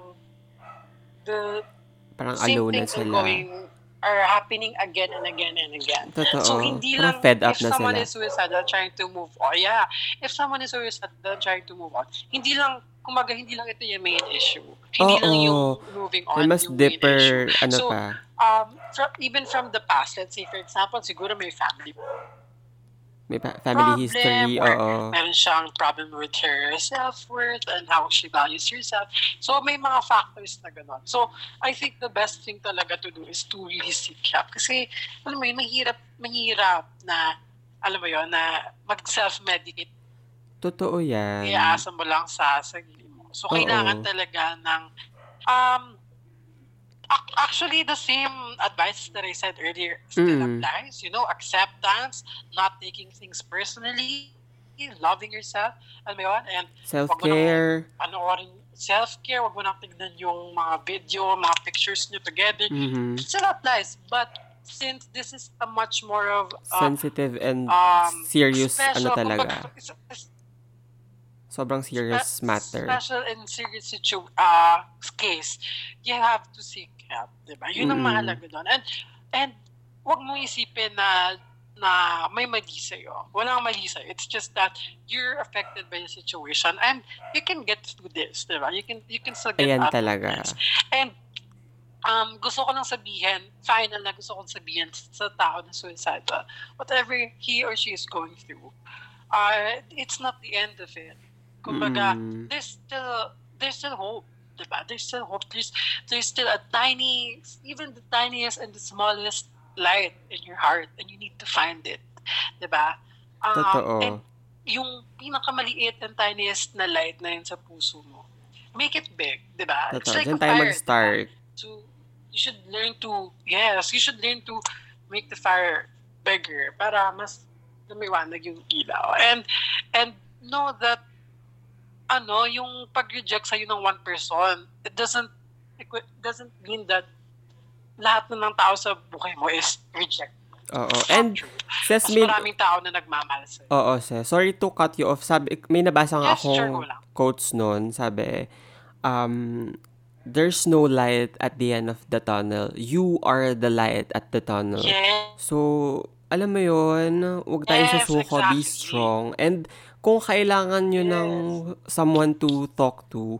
parang same things are going, are happening again and again and again. Totoo. So, hindi lang, if someone is suicidal trying to move on, yeah, if someone is suicidal trying to move on, hindi lang, kumbaga, hindi lang ito yung main issue. Hindi lang yung moving on, mas yung main issue. So, even from the past, let's say, for example, siguro may family problem, history, meron siyang problem with her self-worth and how she values herself. So, may mga factors na gano'n. So, I think the best thing talaga to do is to really seek help. Kasi, alam mo yun, mahirap na, alam mo yun, na mag-self-medicate. Totoo yan. Iaasa mo lang sa sarili mo. So, kailangan talaga ng, actually, the same advice that I said earlier still applies. You know, acceptance, not taking things personally, loving yourself, and self-care. Self-care, wag mo nang tignan yung mga video, mga pictures nyo together. Mm-hmm. Still applies. But since this is a much more of sensitive and serious, special, sobrang serious matter. Special and serious case, you have to seek help, diba? Yun ang mahalaga doon. And wag mong isipin na may mali sa'yo. Walang mali sa'yo. It's just that you're affected by the situation and you can get through this, diba? You can still get out of this. And gusto ko lang sabihin, final na gusto ko sabihin sa tao na suicidal, whatever he or she is going through, it's not the end of it. Kumbaga, there's still hope, diba? There's still hope. There's still a tiny, even the tiniest and the smallest light in your heart, and you need to find it, diba? Totoo. And yung pinakamaliit and tiniest na light na yun sa puso mo. Make it big, di ba? It's like a fire. Start. So, you should learn to make the fire bigger para mas lumiwanag yung ilaw. And know that, yung pag-reject sa'yo ng one person, it doesn't mean that lahat na ng tao sa buhay mo is reject. Oo. And Ses, mas maraming tao na nagmamahal sa'yo. Oo, Ses. Sorry to cut you off. Sabi, may nabasa nga akong quotes noon. Sabi, there's no light at the end of the tunnel. You are the light at the tunnel. Yes. So, alam mo yun, huwag tayong susuko. Exactly. Be strong. And kung kailangan nyo ng someone to talk to,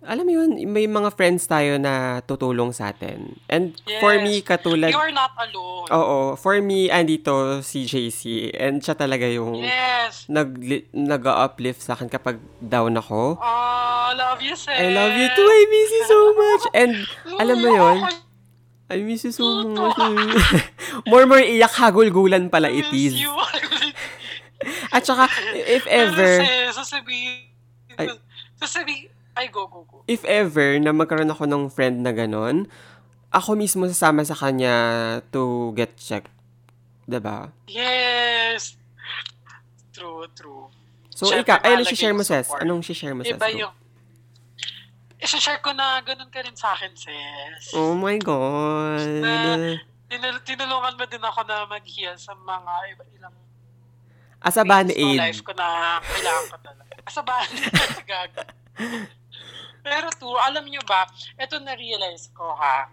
alam mo yun, may mga friends tayo na tutulong sa atin. And for me, katulad... You're not alone. Oo. For me, andito si JC. And siya talaga yung nag-uplift sa akin kapag down ako. Oh, love you, Sis. I love you too. I miss you so much. And alam mo yun, I miss you so much. more iyak, hagulgulan pala it is. At saka, if ever... Sasabihin... Ay, go. If ever na magkaroon ako ng friend na ganon, ako mismo sasama sa kanya to get checked. Diba? Yes! True. So, ikaw, ano si-share mo, Ses? Anong si-share mo, Ses? Iba yung... I-share ko na ganon ka rin sa akin, Ses. Oh my God! Na, tinulungan mo din ako na mag-heal sa mga iba-ilang... Asabahan aid. Life ko na kailangan ko talaga. Asabahan aid na gaga. Pero to, alam nyo ba, ito na-realize ko, ha?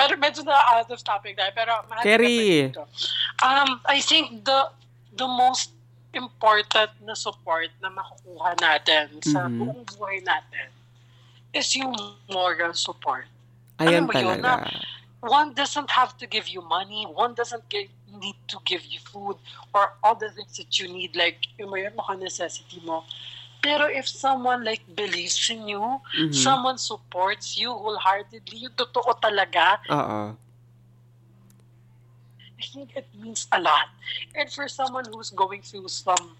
Pero medyo na out of topic tayo, pero mahalaga pa. I think the most important na support na makukuha natin sa buong buhay natin is yung moral support. Ayan talaga. Yun, na one doesn't have to give you money, one doesn't need to give you food, or all the things that you need, like, yun mo ka necessity mo. Pero if someone like believes in you, someone supports you wholeheartedly, yung totoo talaga, I think it means a lot. And for someone who's going through some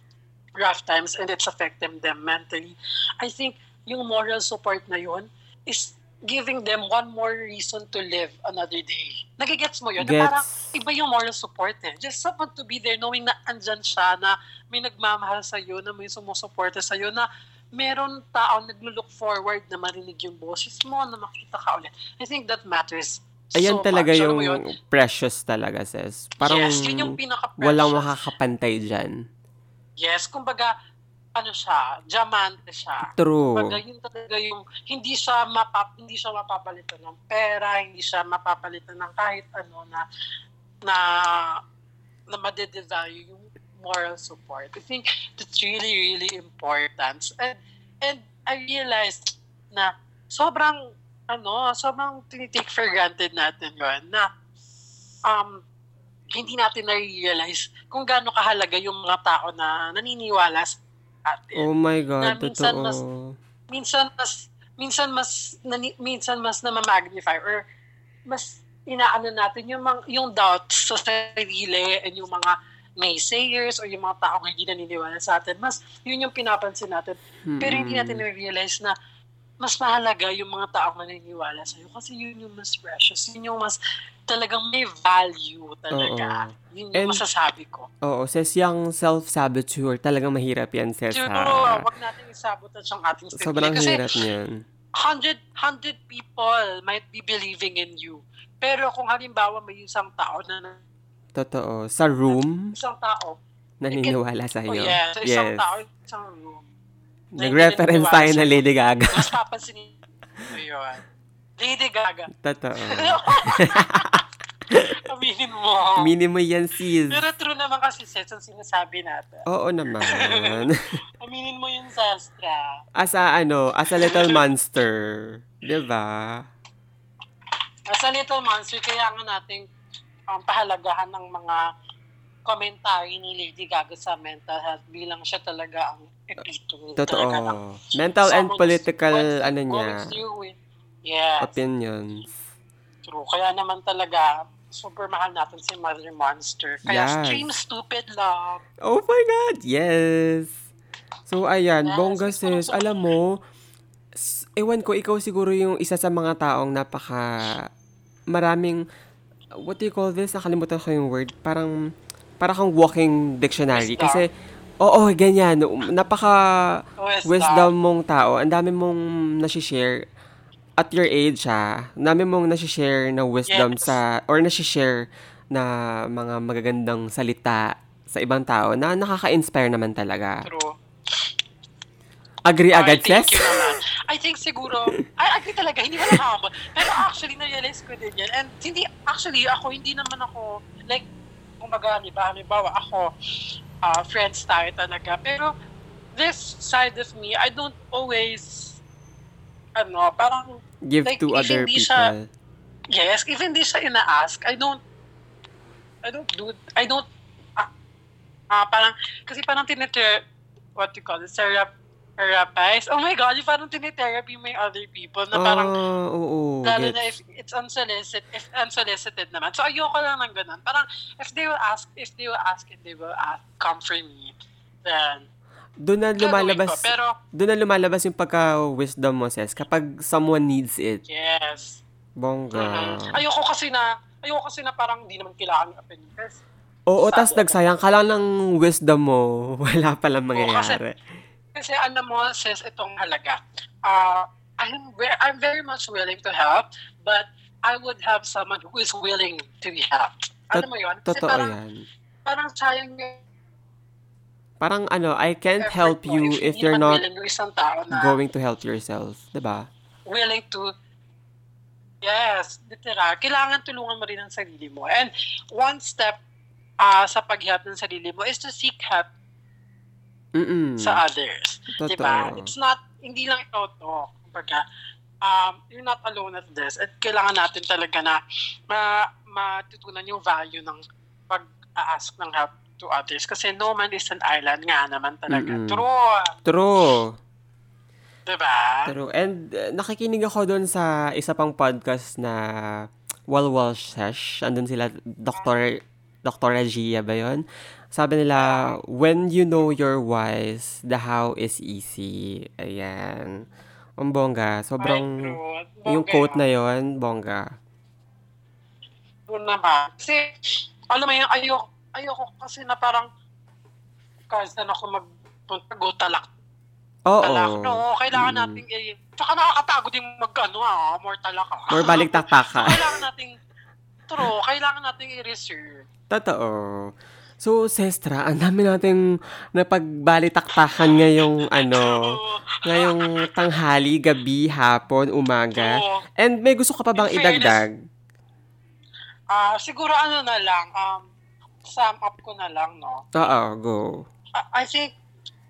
rough times and it's affecting them mentally, I think yung moral support na yun is giving them one more reason to live another day. Nagigets mo yun? Gets. Parang iba yung moral support eh. Just someone to be there knowing na andyan siya, na may nagmamahal sa'yo, na may sumusuporta sa'yo, na meron taong naglo-look forward na marinig yung boses mo, na makita ka ulit. I think that matters. Ayan so talaga much. Yung precious talaga, Ses. Parang yes, yun yung pinaka-precious. Walang makakapantay dyan. Yes, kumbaga, diamante siya. True. Kumbaga, yun talaga yung, hindi siya mapapalitan ng pera, hindi siya mapapalitan ng kahit ano na madedevalue yung moral support. I think that's really, really important. And I realized na sobrang tinitake for granted natin yun, na hindi natin na-realize kung gaano kahalaga yung mga tao na naniniwala sa atin. Oh my God, minsan totoo. Minsan mas namamagnify or mas inaano natin yung doubts sa sarili and yung mga naysayers or yung mga taong hindi naniniwala sa atin. Mas yun yung pinapansin natin. Pero hindi natin na-realize na mas mahalaga yung mga taong naniniwala sa'yo kasi yun yung mas precious. Yun yung mas talagang may value talaga. Uh-oh. Yun yung masasabi ko. Oo, Ses, yung self-saboteur, talagang mahirap yan, Ses. True, wag natin isabotage ang ating sarili. Sobrang hirap niyan. 100 people might be believing in you. Pero kung halimbawa may isang tao na... Totoo. Sa room, isang tao naniniwala sa'yo. Oh, yeah. Sa isang tao, isang room. Nag-reference tayo na Lady Gaga. Mas papasinin mo yun. Lady Gaga. Totoo. Aminin mo yan, sis. Pero true naman kasi, Ses, ang sinasabi natin. Oo naman. Aminin mo yung sestra. As a little monster. Diba? As a little monster, kaya nga natin pahalagahan ng mga komentary ni Lady Gaga sa mental health bilang siya talaga ang epitome. Totoo. Mental and political niya. Yes. Opinions. True. Kaya naman talaga super mahal natin si Mother Monster. Kaya stream Stupid Love. Oh my God. Yes. So, ayan, bongga sis. Alam mo, ewan ko, ikaw siguro yung isa sa mga taong napaka maraming, what do you call this? Nakalimutan ko yung word. Parang kang walking dictionary. Wisdom. Kasi, oo, ganyan. Napaka wisdom mong tao. Ang dami mong nasi-share. At your age, ha? Ang dami mong nasi-share na wisdom or nasi-share na mga magagandang salita sa ibang tao na nakaka-inspire naman talaga. True. Agree agad, sis? Thank you naman. I think siguro, I agree talaga, hindi mo nakakabot. Pero actually, na-realize ko din yan. And hindi naman ako, like, kumbaga, halimbawa ako, friends tayo talaga. Pero, this side of me, I don't always, parang, give like, to other people. If hindi siya ina-ask, I don't, parang, kasi parang what you call it, therapize. Oh my God, yung parang tinitherapy mo yung other people na parang, lalo na if it's unsolicited naman. So, ayoko lang ng ganun. Parang, if they will ask it, they will ask, come for me. Then, doon na lumalabas yung pagka-wisdom mo, sis, kapag someone needs it. Yes. Bongga. Mm-hmm. Ayoko kasi na parang hindi naman kailangan opinion. Oo, tas nagsayang ka lang ng wisdom mo, wala palang mangyayari. Kasi alam mo, sis, itong halaga. I'm very much willing to help, but I would have someone who is willing to be helped. Alam mo yun? Kasi totoo parang, yan. Parang sayang yun. Parang I can't help you if you're not going to help yourself. Diba? Willing to... Yes, literal. Kailangan tulungan mo rin ang sarili mo. And one step sa pag-help ng sarili mo is to seek help sa others. Totoo. Diba? It's not, hindi lang ito to. Kumbaga, you're not alone at this. At kailangan natin talaga na matutunan yung value ng pag-ask ng help to others. Kasi no man is an island nga naman talaga. Mm-mm. True. Diba? True. And nakikinig ako doon sa isa pang podcast na Walwal Sesh. Andun sila, Dr. Gia ba yun? Sabi nila, when you know your whys, the how is easy. Ayan. Ang bongga. Sobrang, bongga yung quote na yun, bongga. Doon naman. Kasi, alam mo yun, ayoko kasi na parang, kasi na ako magpuntago talak. Oo. Talak, no? Kailangan natin, tsaka nakakatago din more talak. More balik-taktak ka. Kailangan natin i-reserve. Totoo. So, sestra, ang dami nating napagbalitaktakan ngayong, ngayong tanghali, gabi, hapon, umaga. Oo. And may gusto ka pa bang idagdag? Siguro sum up ko na lang, no? Oo, go. I think,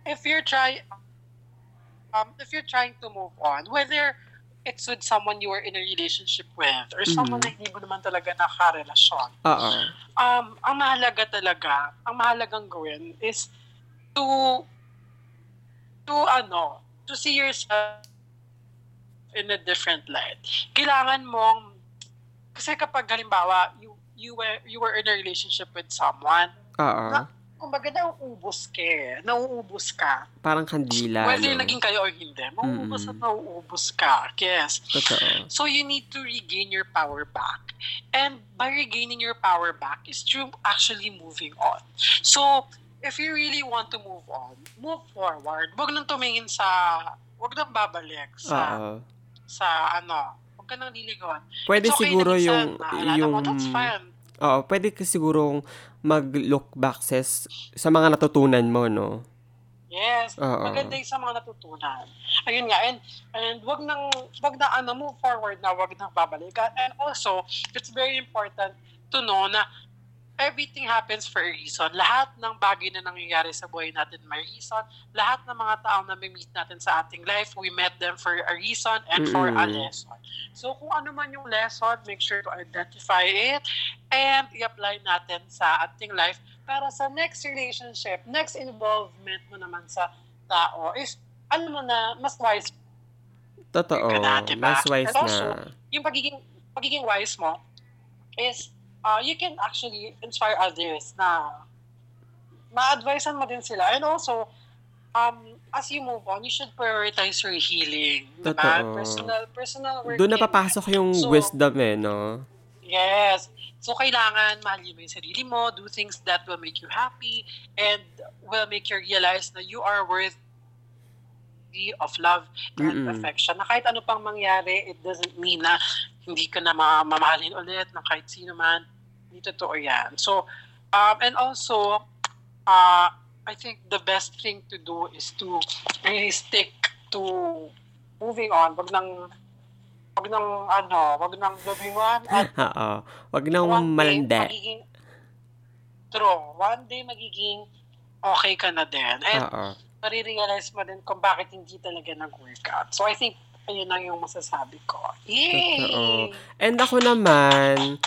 if you're trying to move on, whether it's with someone you are in a relationship with or someone na hindi mo naman talaga nakarelasyon. Oo. Ang mahalagang gawin is to see yourself in a different light. Kailangan mong, kasi kapag halimbawa, you were in a relationship with someone, kumbaga nauubos ka. Parang kandila. Whether naging kayo o hindi, mauubos at nauubos ka. Yes. Totoo. So you need to regain your power back. And by regaining your power back is through actually moving on. So if you really want to move on, move forward. Huwag nang babalik sa huwag ka nang liligawan. Pwede okay siguro yung that's fine. Oo, pwede ka sigurong mag-look back sa mga natutunan mo, no? Yes, maganda yung sa mga natutunan. Ayun nga, and wag na move forward na, wag nang babalikan. And also, it's very important to know na everything happens for a reason. Lahat ng bagay na nangyayari sa buhay natin may reason. Lahat ng mga tao na may meet natin sa ating life, we met them for a reason and for a lesson. So kung ano man yung lesson, make sure to identify it and i-apply natin sa ating life para sa next relationship, next involvement mo naman sa tao is, mas wise. Totoo. Mas wise na. Also, yung pagiging wise mo is you can actually inspire others na ma-advisean mo din sila. And also, as you move on, you should prioritize your healing. Totoo. Personal work. Doon napapasok yung wisdom eh, no? Yes. So, kailangan mahalin mo yung sarili mo, do things that will make you happy, and will make you realize na you are worth of love and affection. Na kahit ano pang mangyari, it doesn't mean na hindi ka na mamahalin ulit ng kahit sino man. Hindi totoo yan. So, and also, I think the best thing to do is to really stick to moving on. Wag nang gawing one. Wag nang malanda. True. One day magiging okay ka na din. And marirealize mo din kung bakit hindi talaga nag-work out. So, I think, ayun lang yung masasabi ko. Yay! Totoo. And ako naman,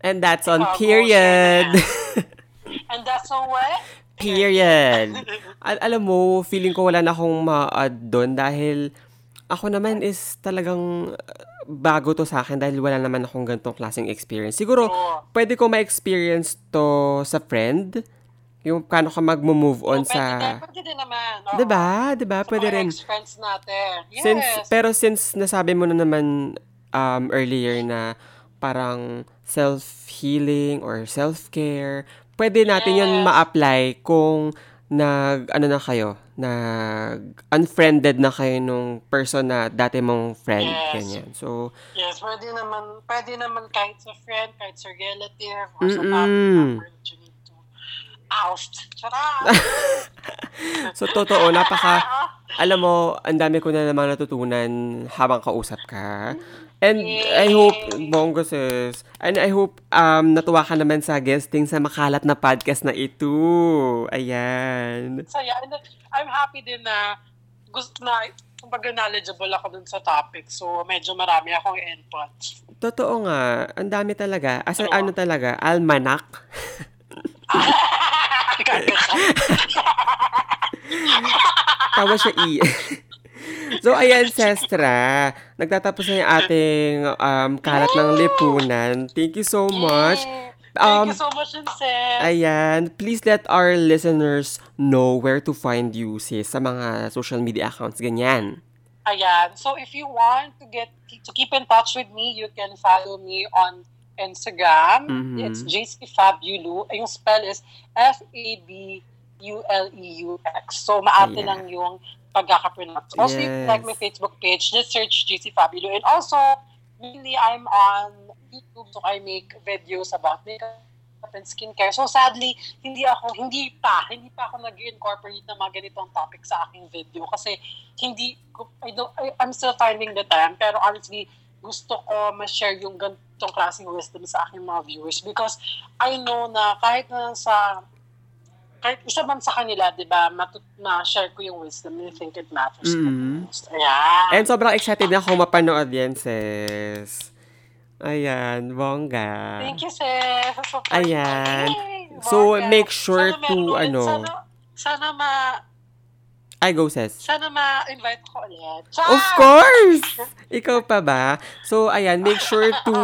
and that's on period. And that's on what? Period. Alam mo, feeling ko wala na akong ma-add doon dahil ako naman is talagang bago to sa akin dahil wala naman akong ganitong klaseng experience. Siguro, pwede ko ma-experience to sa friend. Yung paano ka mag-move on sa... Pwede din naman. Oh. Diba? Pwede rin. Sa mga ex-friends natin. Yes. Pero since nasabi mo na naman earlier na parang self-healing or self-care, pwede natin yun ma-apply kung unfriended na kayo nung person na dati mong friend. Ganyan. So, yes, pwede naman kahit sa friend, kahit sa relative, or sa partner, you need to oust. So, totoo, alam mo, ang dami ko na namang natutunan habang kausap ka. And I hope, bongga sis, and I hope natuwa ka naman sa guesting sa makalat na podcast na ito. Ayan. So yeah, and I'm happy din na knowledgeable ako dun sa topic. So medyo marami akong inputs. Totoo nga. Ang dami talaga. As almanac. Tawa siya i. So, ayan, sestra. Nagtatapos na yung ating kalat ng lipunan. Thank you so much. Thank you so much, sis. Ayan. Please let our listeners know where to find you, sis, sa mga social media accounts. Ganyan. Ayan. So, if you want to keep in touch with me, you can follow me on Instagram. Mm-hmm. It's JC Fabuleux. Yung spell is F-A-B-U-L-E-U-X. So, maarte lang yung pagkaka-pronounce. Also, you can like my Facebook page. Just search JC Fabuleux. And also, mainly, I'm on YouTube, so I make videos about makeup and skincare. So, sadly, hindi pa ako nag-incorporate ng mga ganitong topic sa aking video kasi I'm still finding the time. Pero honestly, gusto ko ma-share yung ganitong klaseng wisdom sa aking mga viewers because I know na kahit isa man sa kanila, di ba, ma-share ko yung wisdom. You think it matters. Mm-hmm. Ayan. And sobrang excited na ako mapanood yan, sis. Ayan, bongga. Thank you, sis. So, ayan. So, make sure Sana go, sis. Sana ma-invite ko ulit. Ciao! Of course! Ikaw pa ba? So, ayan, make sure to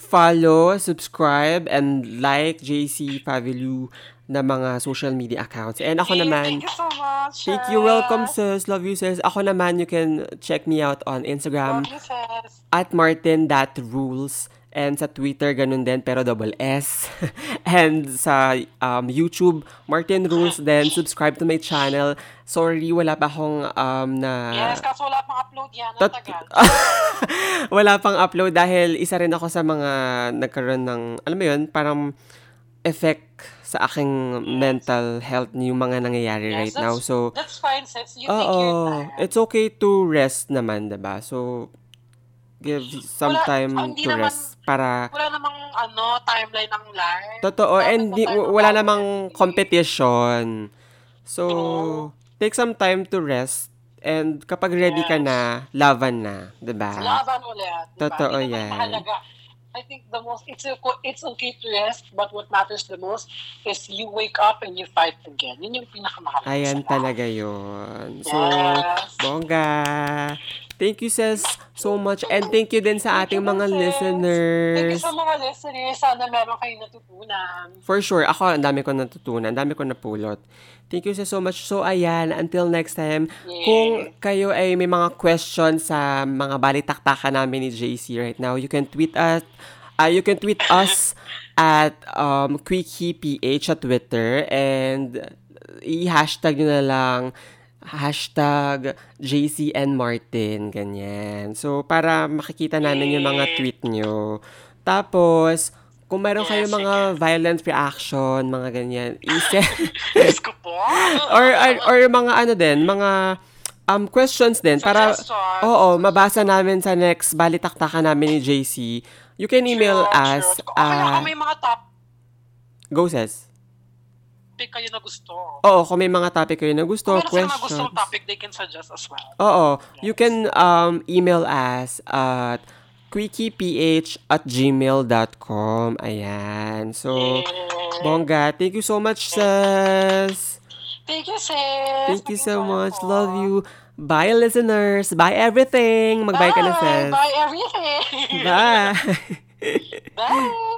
follow, subscribe, and like JC Fabuleux na mga social media accounts. And ako naman, thank you so much. Thank you. Welcome, sis. Love you, sis. Ako naman, you can check me out on Instagram at Martin.Ruless and sa Twitter, ganun din, pero double S. And sa YouTube, Martin.Ruless din. Subscribe to my channel. Sorry, wala pa akong Yes, kasi wala pang upload yan. Wala pang upload dahil isa rin ako sa mga nagkaroon ng, alam mo yun, parang effect sa aking mental health yung mga nangyayari right now. So, that's fine, sis. You take your time. It's okay to rest naman, diba? So, give some time to rest para... Wala namang timeline ng life. Totoo. And wala namang competition. So, take some time to rest. And kapag ready ka na, laban na, diba? Laban ulit. Diba? Totoo yan. Mahalaga. I think it's okay to rest, but what matters the most is you wake up and you fight again. Yun yung pinakamahalaga. Ayan talaga yun. So, bongga. Thank you, Ses, so much. And thank you din sa ating mga listeners. Thank you sa mga listeners. Sana meron kayong natutunan. For sure. Ako, ang dami ko natutunan. Ang dami ko napulot. Thank you, Ses, so much. So, ayan. Until next time. Yeah. Kung kayo ay may mga questions sa mga balitaktakan namin ni JC right now, you can tweet us. You can tweet us at QuickiePH at Twitter. And i-hashtag nyo na lang #JCNMartin, ganyan. So, para makikita namin yung mga tweet nyo. Tapos, kung meron kayo mga violent reaction, mga ganyan, or mga ano din, mga questions din, para, mabasa namin sa next balitaktakan namin ni JC. You can email us. Kaya kung may mga Go, Ses. Topic kayo na gusto. Oo, kung may mga topic kayo na gusto, kung questions. Kung meron silang mga gustong topic, they can suggest as well. Oo, yes. You can email us at quickieph@gmail.com. Ayan. So, yay. Bongga, thank you so much, Sis. Thank you, Sis. Thank you so much. Love you. Bye, listeners. Bye, everything. Mag-bye ka na, Sis. Bye, everything. Bye. Bye.